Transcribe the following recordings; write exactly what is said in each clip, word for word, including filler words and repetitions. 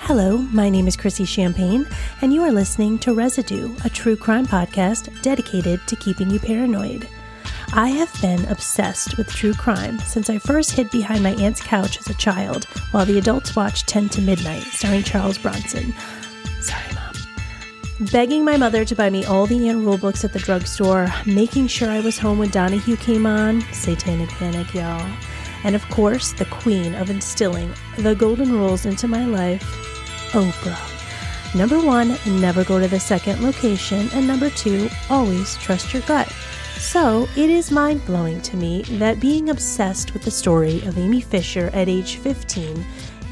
Hello, my name is Chrissy Champagne, and you are listening to Residue, a true crime podcast dedicated to keeping you paranoid. I have been obsessed with true crime since I first hid behind my aunt's couch as a child while the adults watched ten to midnight, starring Charles Bronson. Sorry, Mom. Begging my mother to buy me all the Ann Rule books at the drugstore, making sure I was home when Donahue came on, satanic panic, y'all, and of course, the queen of instilling the golden rules into my life, Oprah. Number one, never go to the second location, and number two, always trust your gut. So, it is mind-blowing to me that being obsessed with the story of Amy Fisher at age fifteen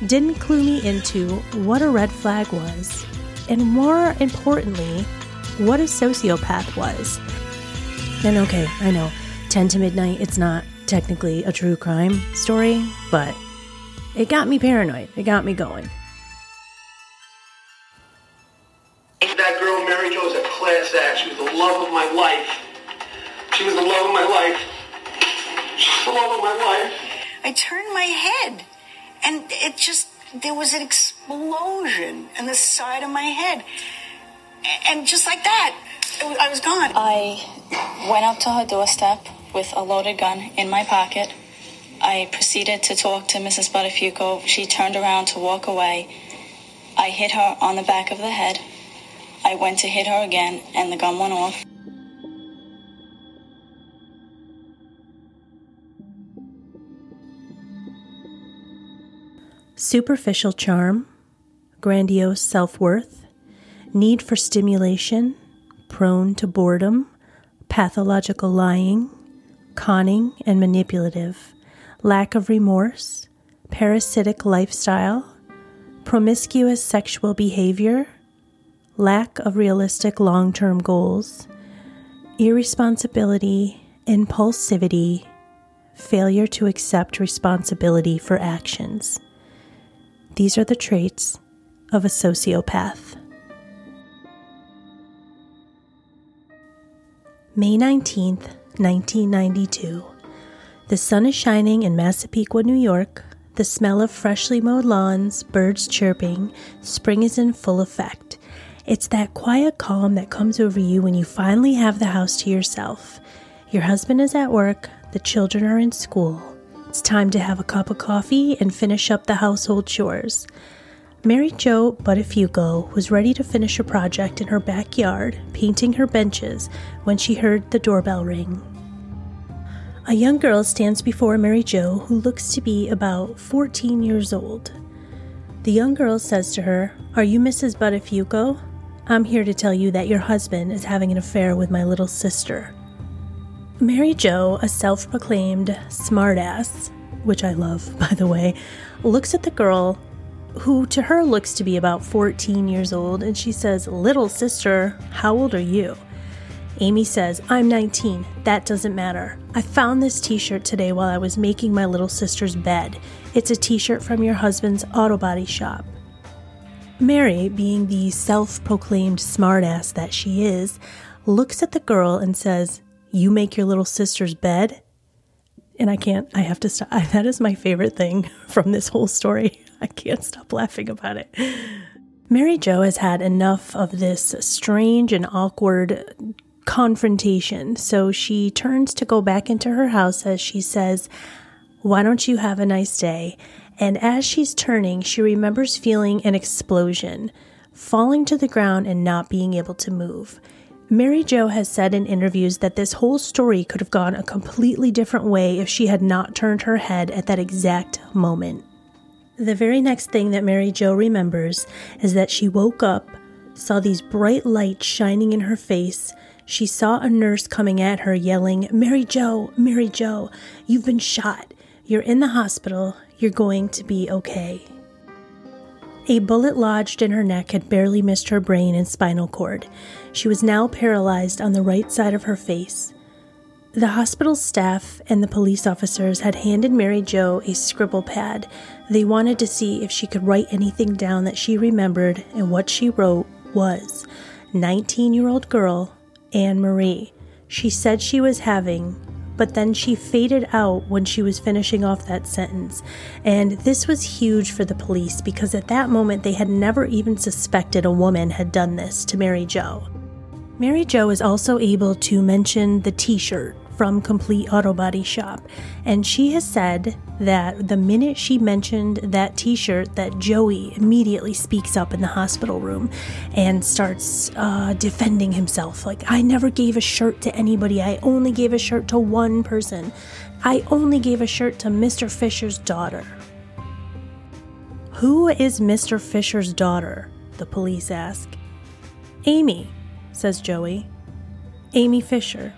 didn't clue me into what a red flag was, and more importantly, what a sociopath was. And okay, I know, ten to midnight, it's not technically a true crime story, but it got me paranoid. It got me going. That girl, Mary Jo, is a class act. She was the love of my life. She was the love of my life. She was the love of my life. I turned my head, and it just, there was an explosion in the side of my head. And just like that, it was, I was gone. I went up to her doorstep with a loaded gun in my pocket. I proceeded to talk to Missus Buttafuoco. She turned around to walk away. I hit her on the back of the head. I went to hit her again, and the gun went off. Superficial charm, grandiose self-worth, need for stimulation, prone to boredom, pathological lying, conning and manipulative, lack of remorse, parasitic lifestyle, promiscuous sexual behavior, lack of realistic long-term goals, irresponsibility, impulsivity, failure to accept responsibility for actions. These are the traits of a sociopath. May nineteenth, nineteen ninety-two. The sun is shining in Massapequa, New York. The smell of freshly mowed lawns, birds chirping, spring is in full effect. It's that quiet calm that comes over you when you finally have the house to yourself. Your husband is at work, the children are in school. It's time to have a cup of coffee and finish up the household chores. Mary Jo Buttafuoco was ready to finish a project in her backyard, painting her benches, when she heard the doorbell ring. A young girl stands before Mary Jo, who looks to be about fourteen years old. The young girl says to her, "Are you Missus Buttafuoco? I'm here to tell you that your husband is having an affair with my little sister." Mary Jo, a self-proclaimed smartass, which I love, by the way, looks at the girl, who to her looks to be about fourteen years old, and she says, "Little sister, how old are you?" Amy says, "I'm nineteen. That doesn't matter. I found this t-shirt today while I was making my little sister's bed. It's a t-shirt from your husband's auto body shop." Mary, being the self-proclaimed smartass that she is, looks at the girl and says, "You make your little sister's bed?" And I can't, I have to stop. That is my favorite thing from this whole story. I can't stop laughing about it. Mary Jo has had enough of this strange and awkward confrontation, so she turns to go back into her house as she says, "Why don't you have a nice day?" And as she's turning, she remembers feeling an explosion, falling to the ground and not being able to move. Mary Jo has said in interviews that this whole story could have gone a completely different way if she had not turned her head at that exact moment. The very next thing that Mary Jo remembers is that she woke up, saw these bright lights shining in her face. She saw a nurse coming at her yelling, "Mary Jo, Mary Jo, you've been shot. You're in the hospital. You're going to be okay." A bullet lodged in her neck had barely missed her brain and spinal cord. She was now paralyzed on the right side of her face. The hospital staff and the police officers had handed Mary Jo a scribble pad. They wanted to see if she could write anything down that she remembered, and what she wrote was, nineteen-year-old girl, Anne Marie. She said she was having but then she faded out when she was finishing off that sentence. And this was huge for the police because at that moment they had never even suspected a woman had done this to Mary Jo. Mary Jo is also able to mention the t-shirt from Complete Auto Body Shop, and she has said that the minute she mentioned that t-shirt that Joey immediately speaks up in the hospital room and starts uh, defending himself, like, I never gave a shirt to anybody, I only gave a shirt to one person, I only gave a shirt to Mister Fisher's daughter. Who is Mister Fisher's daughter? The police ask. Amy, says Joey. Amy Fisher.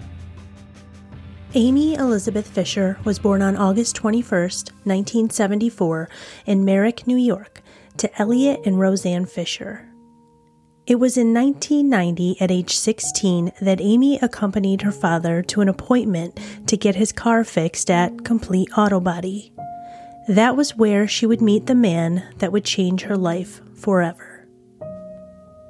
Amy Elizabeth Fisher was born on August twenty-first, nineteen seventy-four, in Merrick, New York, to Elliot and Roseanne Fisher. It was in nineteen ninety, at age sixteen, that Amy accompanied her father to an appointment to get his car fixed at Complete Auto Body. That was where she would meet the man that would change her life forever.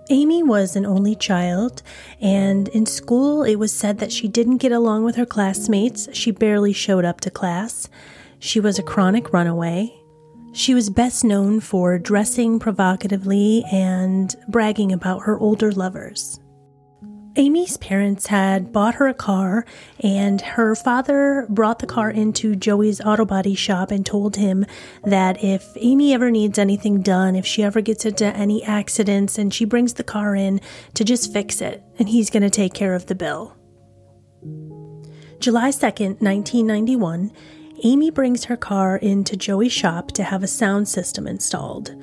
Amy was an only child, and in school it was said that she didn't get along with her classmates. She barely showed up to class. She was a chronic runaway. She was best known for dressing provocatively and bragging about her older lovers. Amy's parents had bought her a car, and her father brought the car into Joey's auto body shop and told him that if Amy ever needs anything done, if she ever gets into any accidents and she brings the car in, to just fix it, and he's going to take care of the bill. July second, nineteen ninety-one, Amy brings her car into Joey's shop to have a sound system installed.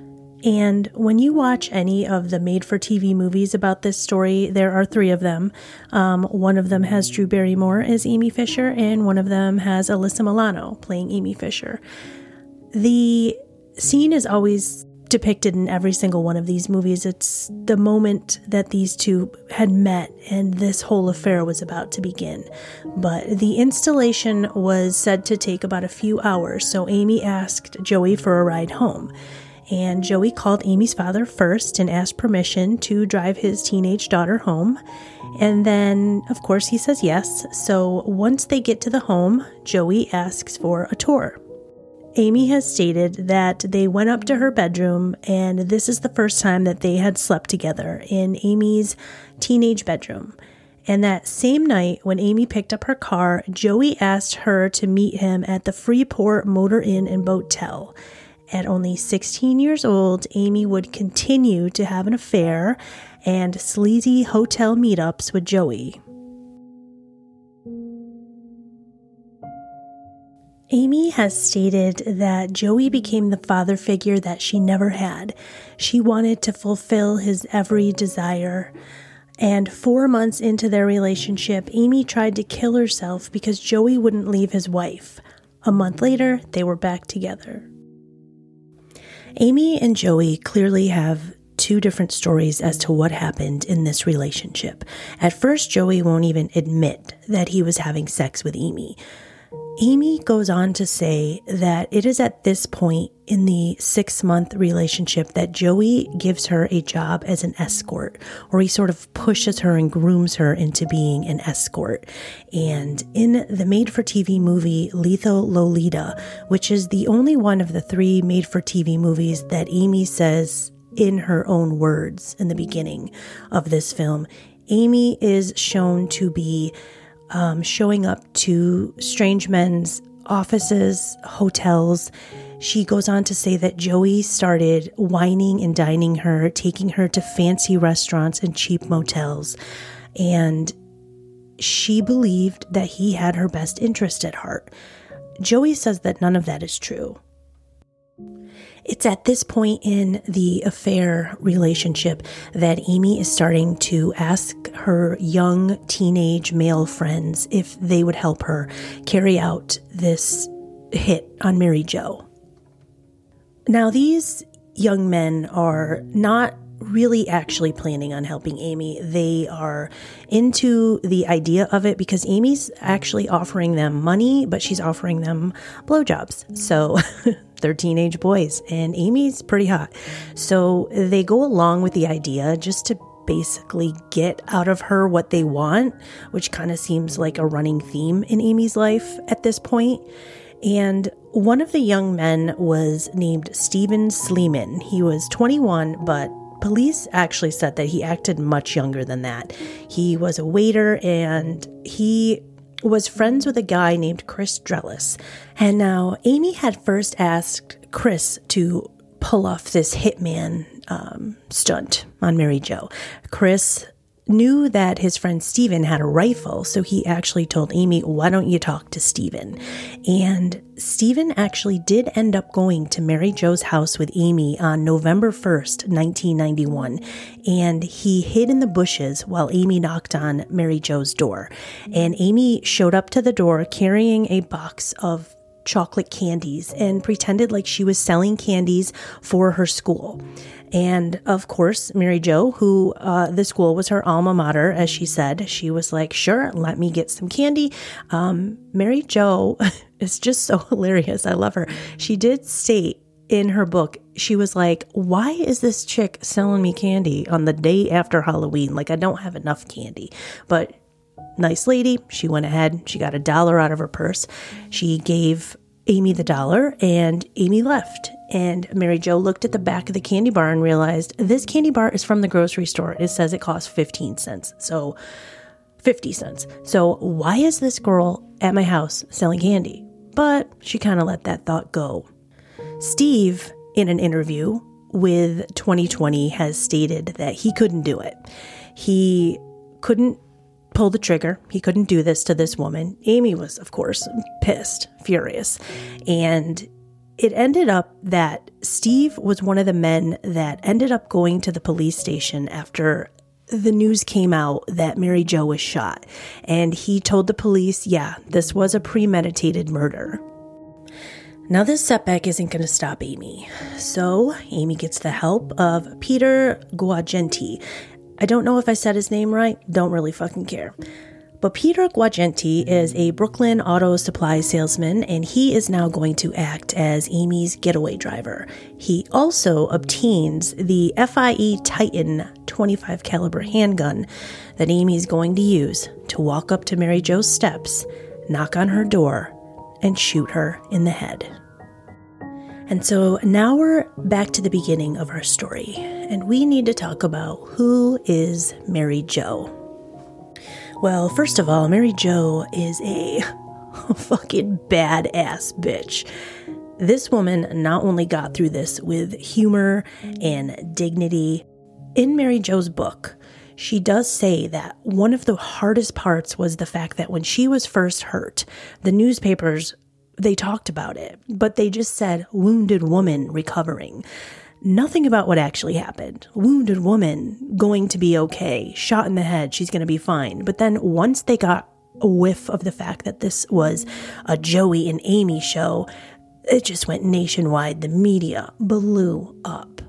And when you watch any of the made-for-T V movies about this story, there are three of them. Um, one of them has Drew Barrymore as Amy Fisher, and one of them has Alyssa Milano playing Amy Fisher. The scene is always depicted in every single one of these movies. It's the moment that these two had met and this whole affair was about to begin. But the installation was said to take about a few hours, so Amy asked Joey for a ride home. And Joey called Amy's father first and asked permission to drive his teenage daughter home. And then, of course, he says yes. So once they get to the home, Joey asks for a tour. Amy has stated that they went up to her bedroom, and this is the first time that they had slept together in Amy's teenage bedroom. And that same night, when Amy picked up her car, Joey asked her to meet him at the Freeport Motor Inn and Botel. At only sixteen years old, Amy would continue to have an affair and sleazy hotel meetups with Joey. Amy has stated that Joey became the father figure that she never had. She wanted to fulfill his every desire. And four months into their relationship, Amy tried to kill herself because Joey wouldn't leave his wife. A month later, they were back together. Amy and Joey clearly have two different stories as to what happened in this relationship. At first, Joey won't even admit that he was having sex with Amy. Amy goes on to say that it is at this point in the six-month relationship that Joey gives her a job as an escort, or he sort of pushes her and grooms her into being an escort. And in the made-for-T V movie Lethal Lolita, which is the only one of the three made-for-T V movies that Amy says in her own words in the beginning of this film, Amy is shown to be Um, showing up to strange men's offices, hotels. She goes on to say that Joey started whining and dining her, taking her to fancy restaurants and cheap motels. And she believed that he had her best interest at heart. Joey says that none of that is true. It's at this point in the affair relationship that Amy is starting to ask her young teenage male friends if they would help her carry out this hit on Mary Jo. Now, these young men are not really actually planning on helping Amy. They are into the idea of it because Amy's actually offering them money, but she's offering them blowjobs. So they're teenage boys, and Amy's pretty hot. So they go along with the idea just to basically get out of her what they want, which kind of seems like a running theme in Amy's life at this point. And one of the young men was named Steven Sleeman. He was twenty-one, but police actually said that he acted much younger than that. He was a waiter, and he was friends with a guy named Chris Drellis. And now Amy had first asked Chris to pull off this hitman um, stunt on Mary Jo. Chris knew that his friend Steven had a rifle, so he actually told Amy, why don't you talk to Steven? And Steven actually did end up going to Mary Jo's house with Amy on November first, nineteen ninety-one, and he hid in the bushes while Amy knocked on Mary Jo's door. And Amy showed up to the door carrying a box of chocolate candies and pretended like she was selling candies for her school. And of course, Mary Jo, who uh, the school was her alma mater, as she said, she was like, sure, let me get some candy. Um, Mary Jo is just so hilarious. I love her. She did state in her book, she was like, why is this chick selling me candy on the day after Halloween? Like, I don't have enough candy. But nice lady, she went ahead, she got a dollar out of her purse. She gave Amy the dollar and Amy left. And Mary Jo looked at the back of the candy bar and realized this candy bar is from the grocery store. It says it costs fifteen cents. So fifty cents. So why is this girl at my house selling candy? But she kind of let that thought go. Steve, in an interview with twenty twenty, has stated that he couldn't do it. He couldn't pull the trigger. He couldn't do this to this woman. Amy was, of course, pissed, furious. And it ended up that Steve was one of the men that ended up going to the police station after the news came out that Mary Jo was shot. And he told the police, yeah, this was a premeditated murder. Now, this setback isn't going to stop Amy. So Amy gets the help of Peter Guagenti. I don't know if I said his name right, don't really fucking care. But Peter Guagenti is a Brooklyn auto supply salesman, and he is now going to act as Amy's getaway driver. He also obtains the F I E Titan twenty-five caliber handgun that Amy is going to use to walk up to Mary Jo's steps, knock on her door, and shoot her in the head. And so now we're back to the beginning of our story, and we need to talk about who is Mary Jo. Well, first of all, Mary Jo is a fucking badass bitch. This woman not only got through this with humor and dignity. In Mary Jo's book, she does say that one of the hardest parts was the fact that when she was first hurt, the newspapers, they talked about it, but they just said, wounded woman recovering. Nothing about what actually happened. Wounded woman going to be okay. Shot in the head. She's going to be fine. But then once they got a whiff of the fact that this was a Joey and Amy show, it just went nationwide. The media blew up.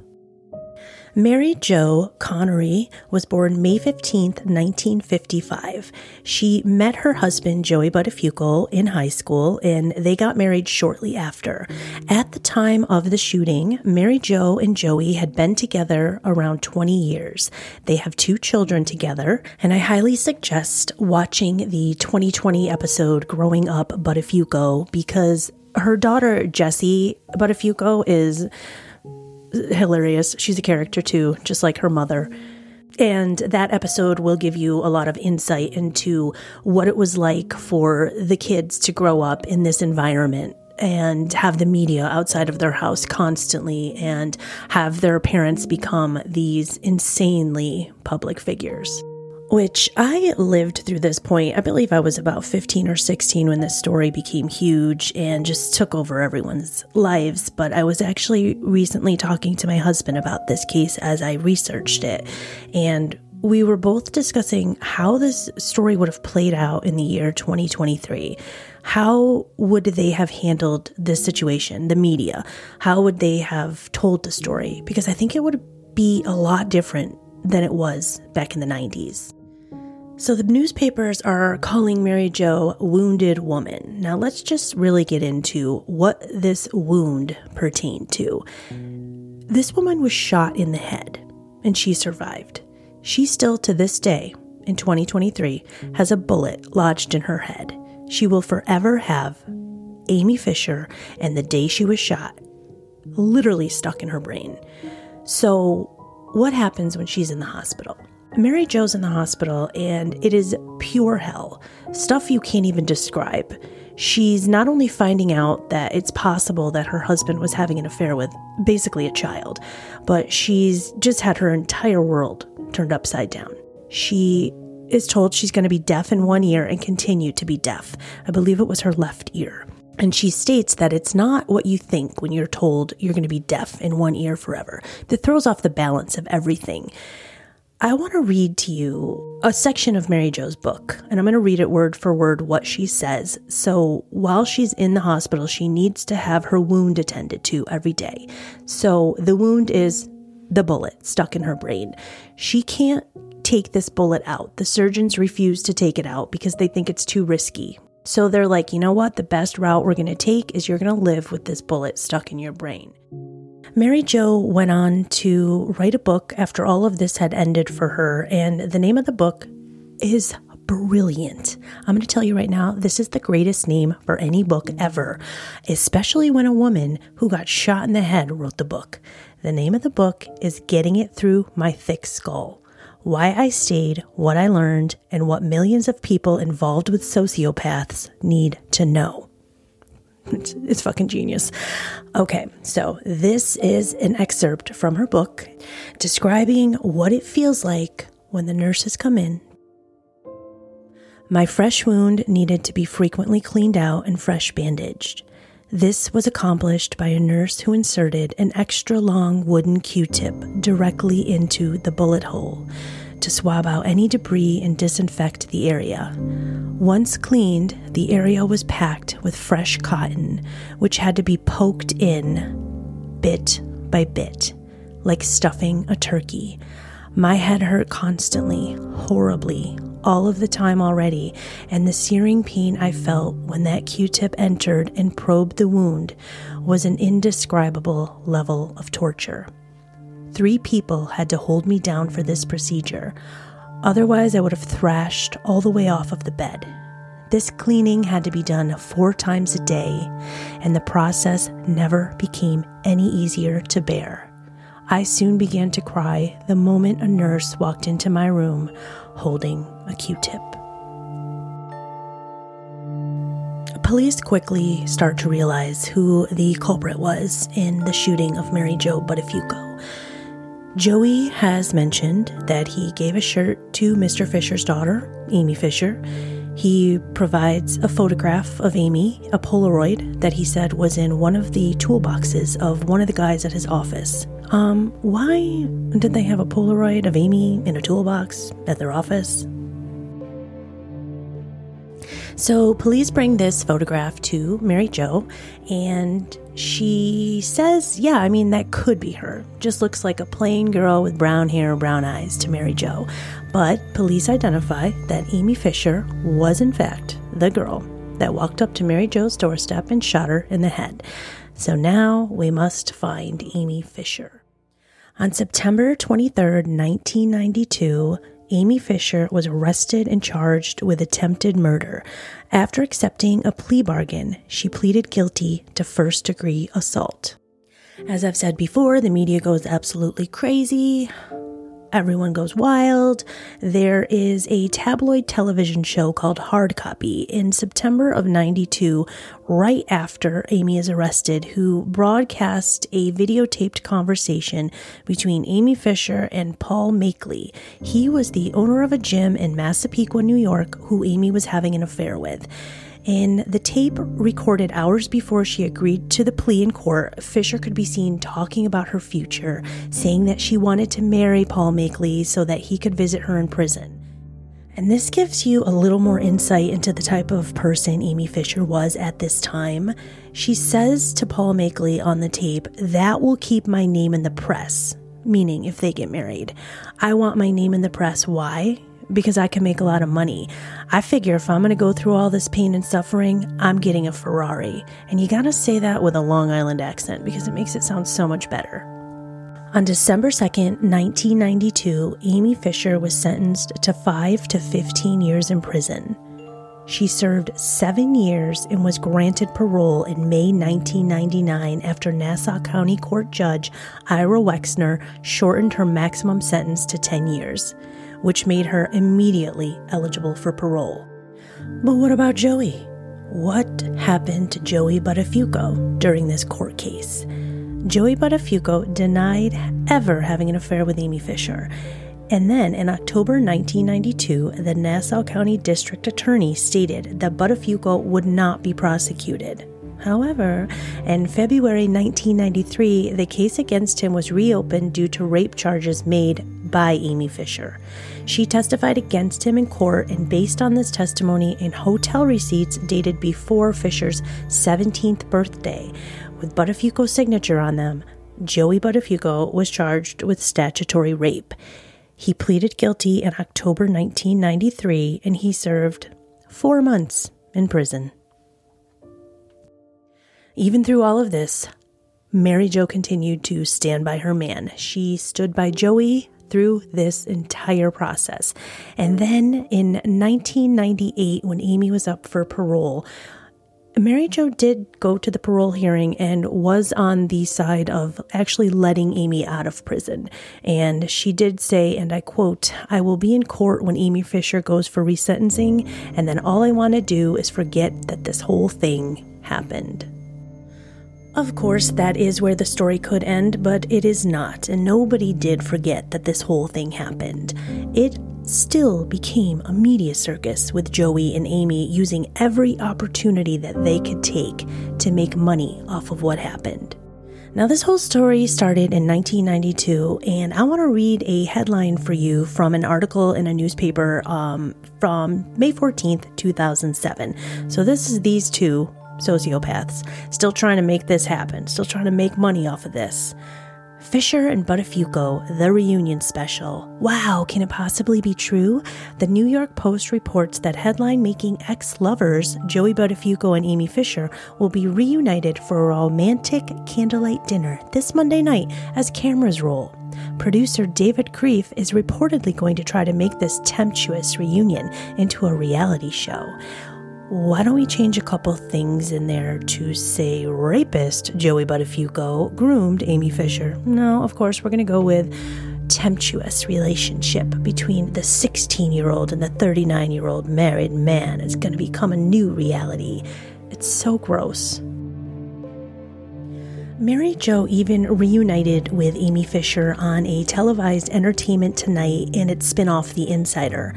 Mary Jo Connery was born May fifteenth, nineteen fifty-five. She met her husband, Joey Buttafuoco, in high school, and they got married shortly after. At the time of the shooting, Mary Jo and Joey had been together around twenty years. They have two children together, and I highly suggest watching the twenty twenty episode Growing Up Buttafuoco, because her daughter, Jessie Buttafuoco, is hilarious. She's a character too, just like her mother. And that episode will give you a lot of insight into what it was like for the kids to grow up in this environment and have the media outside of their house constantly and have their parents become these insanely public figures. Which I lived through this point. I believe I was about fifteen or sixteen when this story became huge and just took over everyone's lives. But I was actually recently talking to my husband about this case as I researched it. And we were both discussing how this story would have played out in the year twenty twenty-three. How would they have handled this situation, the media? How would they have told the story? Because I think it would be a lot different than it was back in the nineties. So the newspapers are calling Mary Jo wounded woman. Now let's just really get into what this wound pertained to. This woman was shot in the head and she survived. She still to this day, in twenty twenty-three, has a bullet lodged in her head. She will forever have Amy Fisher and the day she was shot literally stuck in her brain. So what happens when she's in the hospital? Mary Jo's in the hospital, and it is pure hell. Stuff you can't even describe. She's not only finding out that it's possible that her husband was having an affair with basically a child, but she's just had her entire world turned upside down. She is told she's going to be deaf in one ear and continue to be deaf. I believe it was her left ear. And she states that it's not what you think when you're told you're going to be deaf in one ear forever. That throws off the balance of everything. I want to read to you a section of Mary Jo's book, and I'm going to read it word for word what she says. So while she's in the hospital, she needs to have her wound attended to every day. So the wound is the bullet stuck in her brain. She can't take this bullet out. The surgeons refuse to take it out because they think it's too risky. So they're like, you know what? The best route we're going to take is you're going to live with this bullet stuck in your brain. Mary Jo went on to write a book after all of this had ended for her, and the name of the book is brilliant. I'm going to tell you right now, this is the greatest name for any book ever, especially when a woman who got shot in the head wrote the book. The name of the book is Getting It Through My Thick Skull: Why I Stayed, What I Learned, and What Millions of People Involved with Sociopaths Need to Know. It's, it's fucking genius. Okay, so this is an excerpt from her book describing what it feels like when the nurses come in. My fresh wound needed to be frequently cleaned out and fresh bandaged. This was accomplished by a nurse who inserted an extra long wooden Q-tip directly into the bullet hole to swab out any debris and disinfect the area. Once cleaned, the area was packed with fresh cotton, which had to be poked in bit by bit, like stuffing a turkey. My head hurt constantly, horribly, all of the time already, and the searing pain I felt when that Q-tip entered and probed the wound was an indescribable level of torture. Three people had to hold me down for this procedure. Otherwise, I would have thrashed all the way off of the bed. This cleaning had to be done four times a day, and the process never became any easier to bear. I soon began to cry the moment a nurse walked into my room holding a Q-tip. Police quickly start to realize who the culprit was in the shooting of Mary Jo Buttafuoco. Joey has mentioned that he gave a shirt to Mister Fisher's daughter, Amy Fisher. He provides a photograph of Amy, a Polaroid that he said was in one of the toolboxes of one of the guys at his office. Um, why did they have a Polaroid of Amy in a toolbox at their office? So police bring this photograph to Mary Jo, and she says, yeah, I mean, that could be her. Just looks like a plain girl with brown hair, brown eyes to Mary Jo. But police identify that Amy Fisher was, in fact, the girl that walked up to Mary Jo's doorstep and shot her in the head. So now we must find Amy Fisher. On September twenty-third, nineteen ninety-two, Amy Fisher was arrested and charged with attempted murder. After accepting a plea bargain, she pleaded guilty to first-degree assault. As I've said before, the media goes absolutely crazy. Everyone goes wild. There is a tabloid television show called Hard Copy in September of ninety-two, right after Amy is arrested, who broadcast a videotaped conversation between Amy Fisher and Paul Makeley. He was the owner of a gym in Massapequa, New York, who Amy was having an affair with. In the tape recorded hours before she agreed to the plea in court, Fisher could be seen talking about her future, saying that she wanted to marry Paul Makeley so that he could visit her in prison. And this gives you a little more insight into the type of person Amy Fisher was at this time. She says to Paul Makeley on the tape, "That will keep my name in the press," meaning if they get married. "I want my name in the press. Why? Because I can make a lot of money. I figure if I'm going to go through all this pain and suffering, I'm getting a Ferrari." And you got to say that with a Long Island accent because it makes it sound so much better. On December second, nineteen ninety-two, Amy Fisher was sentenced to five to fifteen years in prison. She served seven years and was granted parole in May nineteen ninety-nine after Nassau County Court Judge Ira Wexner shortened her maximum sentence to ten years, which made her immediately eligible for parole. But what about Joey? What happened to Joey Buttafuoco during this court case? Joey Buttafuoco denied ever having an affair with Amy Fisher. And then, in October nineteen ninety-two, the Nassau County District Attorney stated that Buttafuoco would not be prosecuted. However, in February nineteen ninety-three, the case against him was reopened due to rape charges made by Amy Fisher. She testified against him in court, and based on this testimony and hotel receipts dated before Fisher's seventeenth birthday, with Buttafuoco's signature on them, Joey Buttafuoco was charged with statutory rape. He pleaded guilty in October nineteen ninety-three, and he served four months in prison. Even through all of this, Mary Jo continued to stand by her man. She stood by Joey through this entire process. And then in nineteen ninety-eight, when Amy was up for parole, Mary Jo did go to the parole hearing and was on the side of actually letting Amy out of prison. And she did say, and I quote, "I will be in court when Amy Fisher goes for resentencing, and then all I want to do is forget that this whole thing happened." Of course, that is where the story could end, but it is not, and nobody did forget that this whole thing happened. It still became a media circus with Joey and Amy using every opportunity that they could take to make money off of what happened. Now, this whole story started in nineteen ninety-two, and I want to read a headline for you from an article in a newspaper um, from May fourteenth, two thousand seven. So this is these two sociopaths still trying to make this happen, still trying to make money off of this. Fisher and Buttafuoco, the reunion special. Wow, can it possibly be true? The New York Post reports that headline-making ex-lovers Joey Buttafuoco and Amy Fisher will be reunited for a romantic candlelight dinner this Monday night as cameras roll. Producer David Kreef is reportedly going to try to make this tempestuous reunion into a reality show. Why don't we change a couple things in there to say rapist Joey Buttafuoco groomed Amy Fisher? No, of course, we're going to go with tempestuous relationship between the sixteen-year-old and the thirty-nine-year-old married man. It's going to become a new reality. It's so gross. Mary Jo even reunited with Amy Fisher on a televised Entertainment Tonight and its spinoff, The Insider.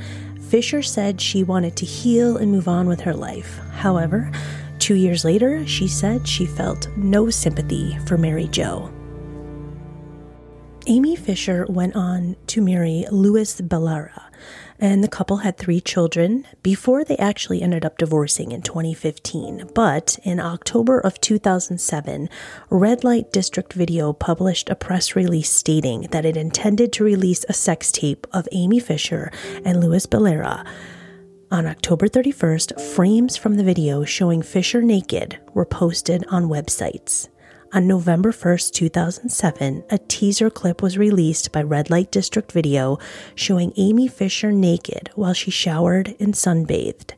Fisher said she wanted to heal and move on with her life. However, two years later, she said she felt no sympathy for Mary Jo. Amy Fisher went on to marry Louis Bellera, and the couple had three children before they actually ended up divorcing in twenty fifteen. But in October of two thousand seven, Red Light District Video published a press release stating that it intended to release a sex tape of Amy Fisher and Louis Bellera. On October thirty-first, frames from the video showing Fisher naked were posted on websites. On November first, two thousand seven, a teaser clip was released by Red Light District Video showing Amy Fisher naked while she showered and sunbathed.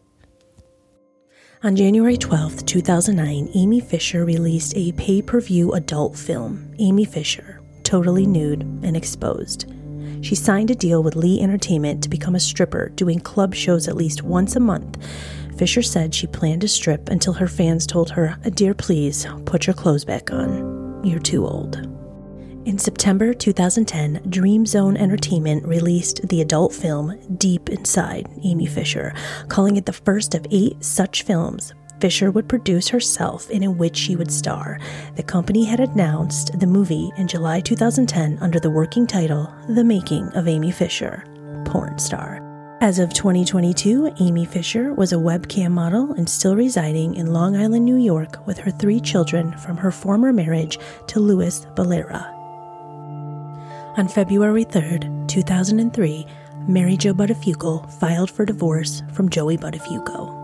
On January twelfth, two thousand nine, Amy Fisher released a pay-per-view adult film, Amy Fisher, Totally Nude and Exposed. She signed a deal with Lee Entertainment to become a stripper, doing club shows at least once a month. Fisher said she planned to strip until her fans told her, "Dear, please, put your clothes back on. You're too old." In September two thousand ten, Dream Zone Entertainment released the adult film Deep Inside Amy Fisher, calling it the first of eight such films Fisher would produce herself and in which she would star. The company had announced the movie in July two thousand ten under the working title The Making of Amy Fisher, Porn Star. As of twenty twenty-two, Amy Fisher was a webcam model and still residing in Long Island, New York, with her three children from her former marriage to Louis Bellera. On February third, two thousand three, Mary Jo Buttafuoco filed for divorce from Joey Buttafuoco.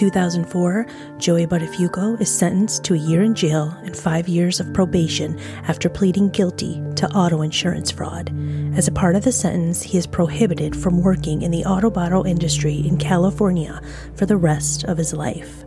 two thousand four, Joey Buttafuoco is sentenced to a year in jail and five years of probation after pleading guilty to auto insurance fraud. As a part of the sentence, he is prohibited from working in the auto body industry in California for the rest of his life.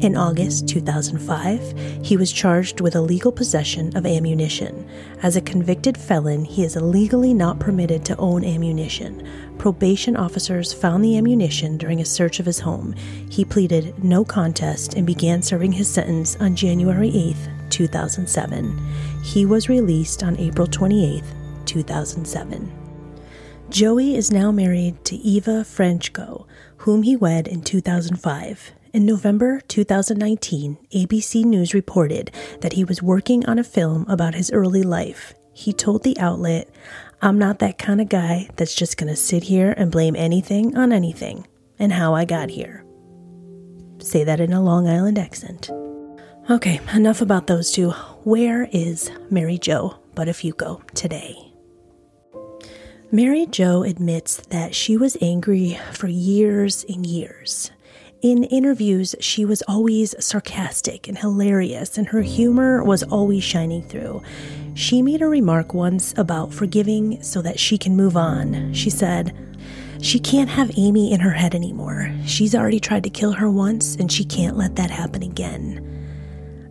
In August two thousand five, he was charged with illegal possession of ammunition. As a convicted felon, he is legally not permitted to own ammunition. Probation officers found the ammunition during a search of his home. He pleaded no contest and began serving his sentence on January eighth, two thousand seven. He was released on April twenty-eighth, two thousand seven. Joey is now married to Eva Franchko, whom he wed in two thousand five. In November two thousand nineteen, A B C News reported that he was working on a film about his early life. He told the outlet, "I'm not that kind of guy that's just going to sit here and blame anything on anything and how I got here." Say that in a Long Island accent. Okay, enough about those two. Where is Mary Jo Buttafuoco today? Mary Jo admits that she was angry for years and years. In interviews, she was always sarcastic and hilarious, and her humor was always shining through. She made a remark once about forgiving so that she can move on. She said, "She can't have Amy in her head anymore. She's already tried to kill her once, and she can't let that happen again."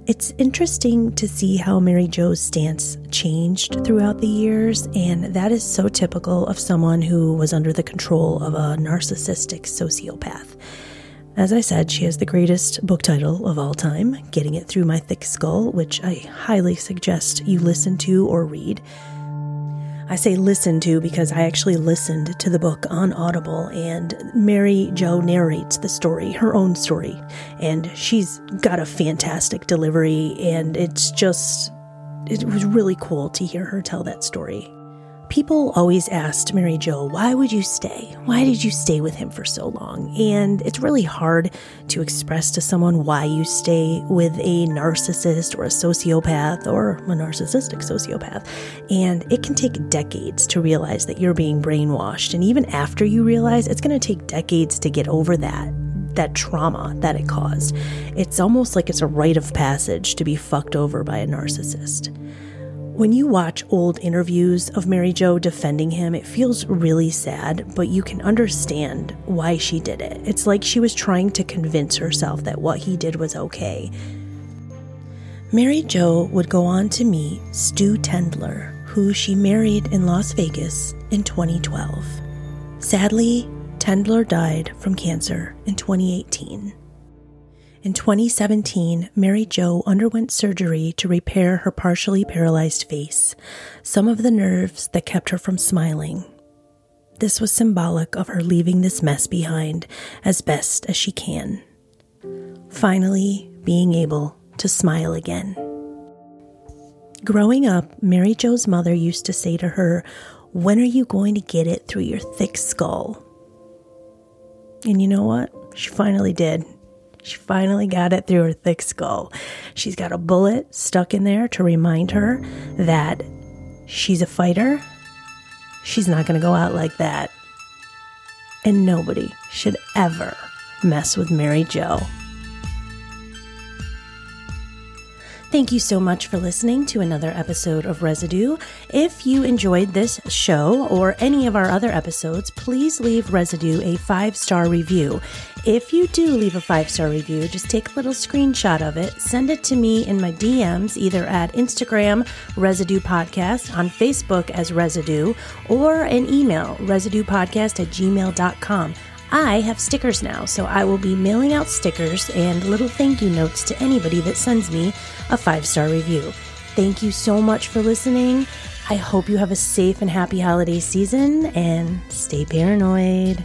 It's interesting to see how Mary Jo's stance changed throughout the years, and that is so typical of someone who was under the control of a narcissistic sociopath. As I said, she has the greatest book title of all time, Getting It Through My Thick Skull, which I highly suggest you listen to or read. I say listen to because I actually listened to the book on Audible, and Mary Jo narrates the story, her own story, and she's got a fantastic delivery, and it's just, it was really cool to hear her tell that story. People always asked Mary Jo, why would you stay? Why did you stay with him for so long? And it's really hard to express to someone why you stay with a narcissist or a sociopath or a narcissistic sociopath. And it can take decades to realize that you're being brainwashed. And even after you realize, it's going to take decades to get over that, that trauma that it caused. It's almost like it's a rite of passage to be fucked over by a narcissist. When you watch old interviews of Mary Jo defending him, it feels really sad, but you can understand why she did it. It's like she was trying to convince herself that what he did was okay. Mary Jo would go on to meet Stu Tendler, who she married in Las Vegas in twenty twelve. Sadly, Tendler died from cancer in twenty eighteen. In twenty seventeen, Mary Jo underwent surgery to repair her partially paralyzed face, some of the nerves that kept her from smiling. This was symbolic of her leaving this mess behind as best as she can, finally being able to smile again. Growing up, Mary Jo's mother used to say to her, "When are you going to get it through your thick skull?" And you know what? She finally did. She finally got it through her thick skull. She's got a bullet stuck in there to remind her that she's a fighter. She's not going to go out like that. And nobody should ever mess with Mary Jo. Thank you so much for listening to another episode of Residue. If you enjoyed this show or any of our other episodes, please leave Residue a five-star review. If you do leave a five-star review, just take a little screenshot of it, send it to me in my D Ms, either at Instagram, Residue Podcast, on Facebook as Residue, or an email, residue podcast at gmail dot com. I have stickers now, so I will be mailing out stickers and little thank you notes to anybody that sends me a five-star review. Thank you so much for listening. I hope you have a safe and happy holiday season, and stay paranoid.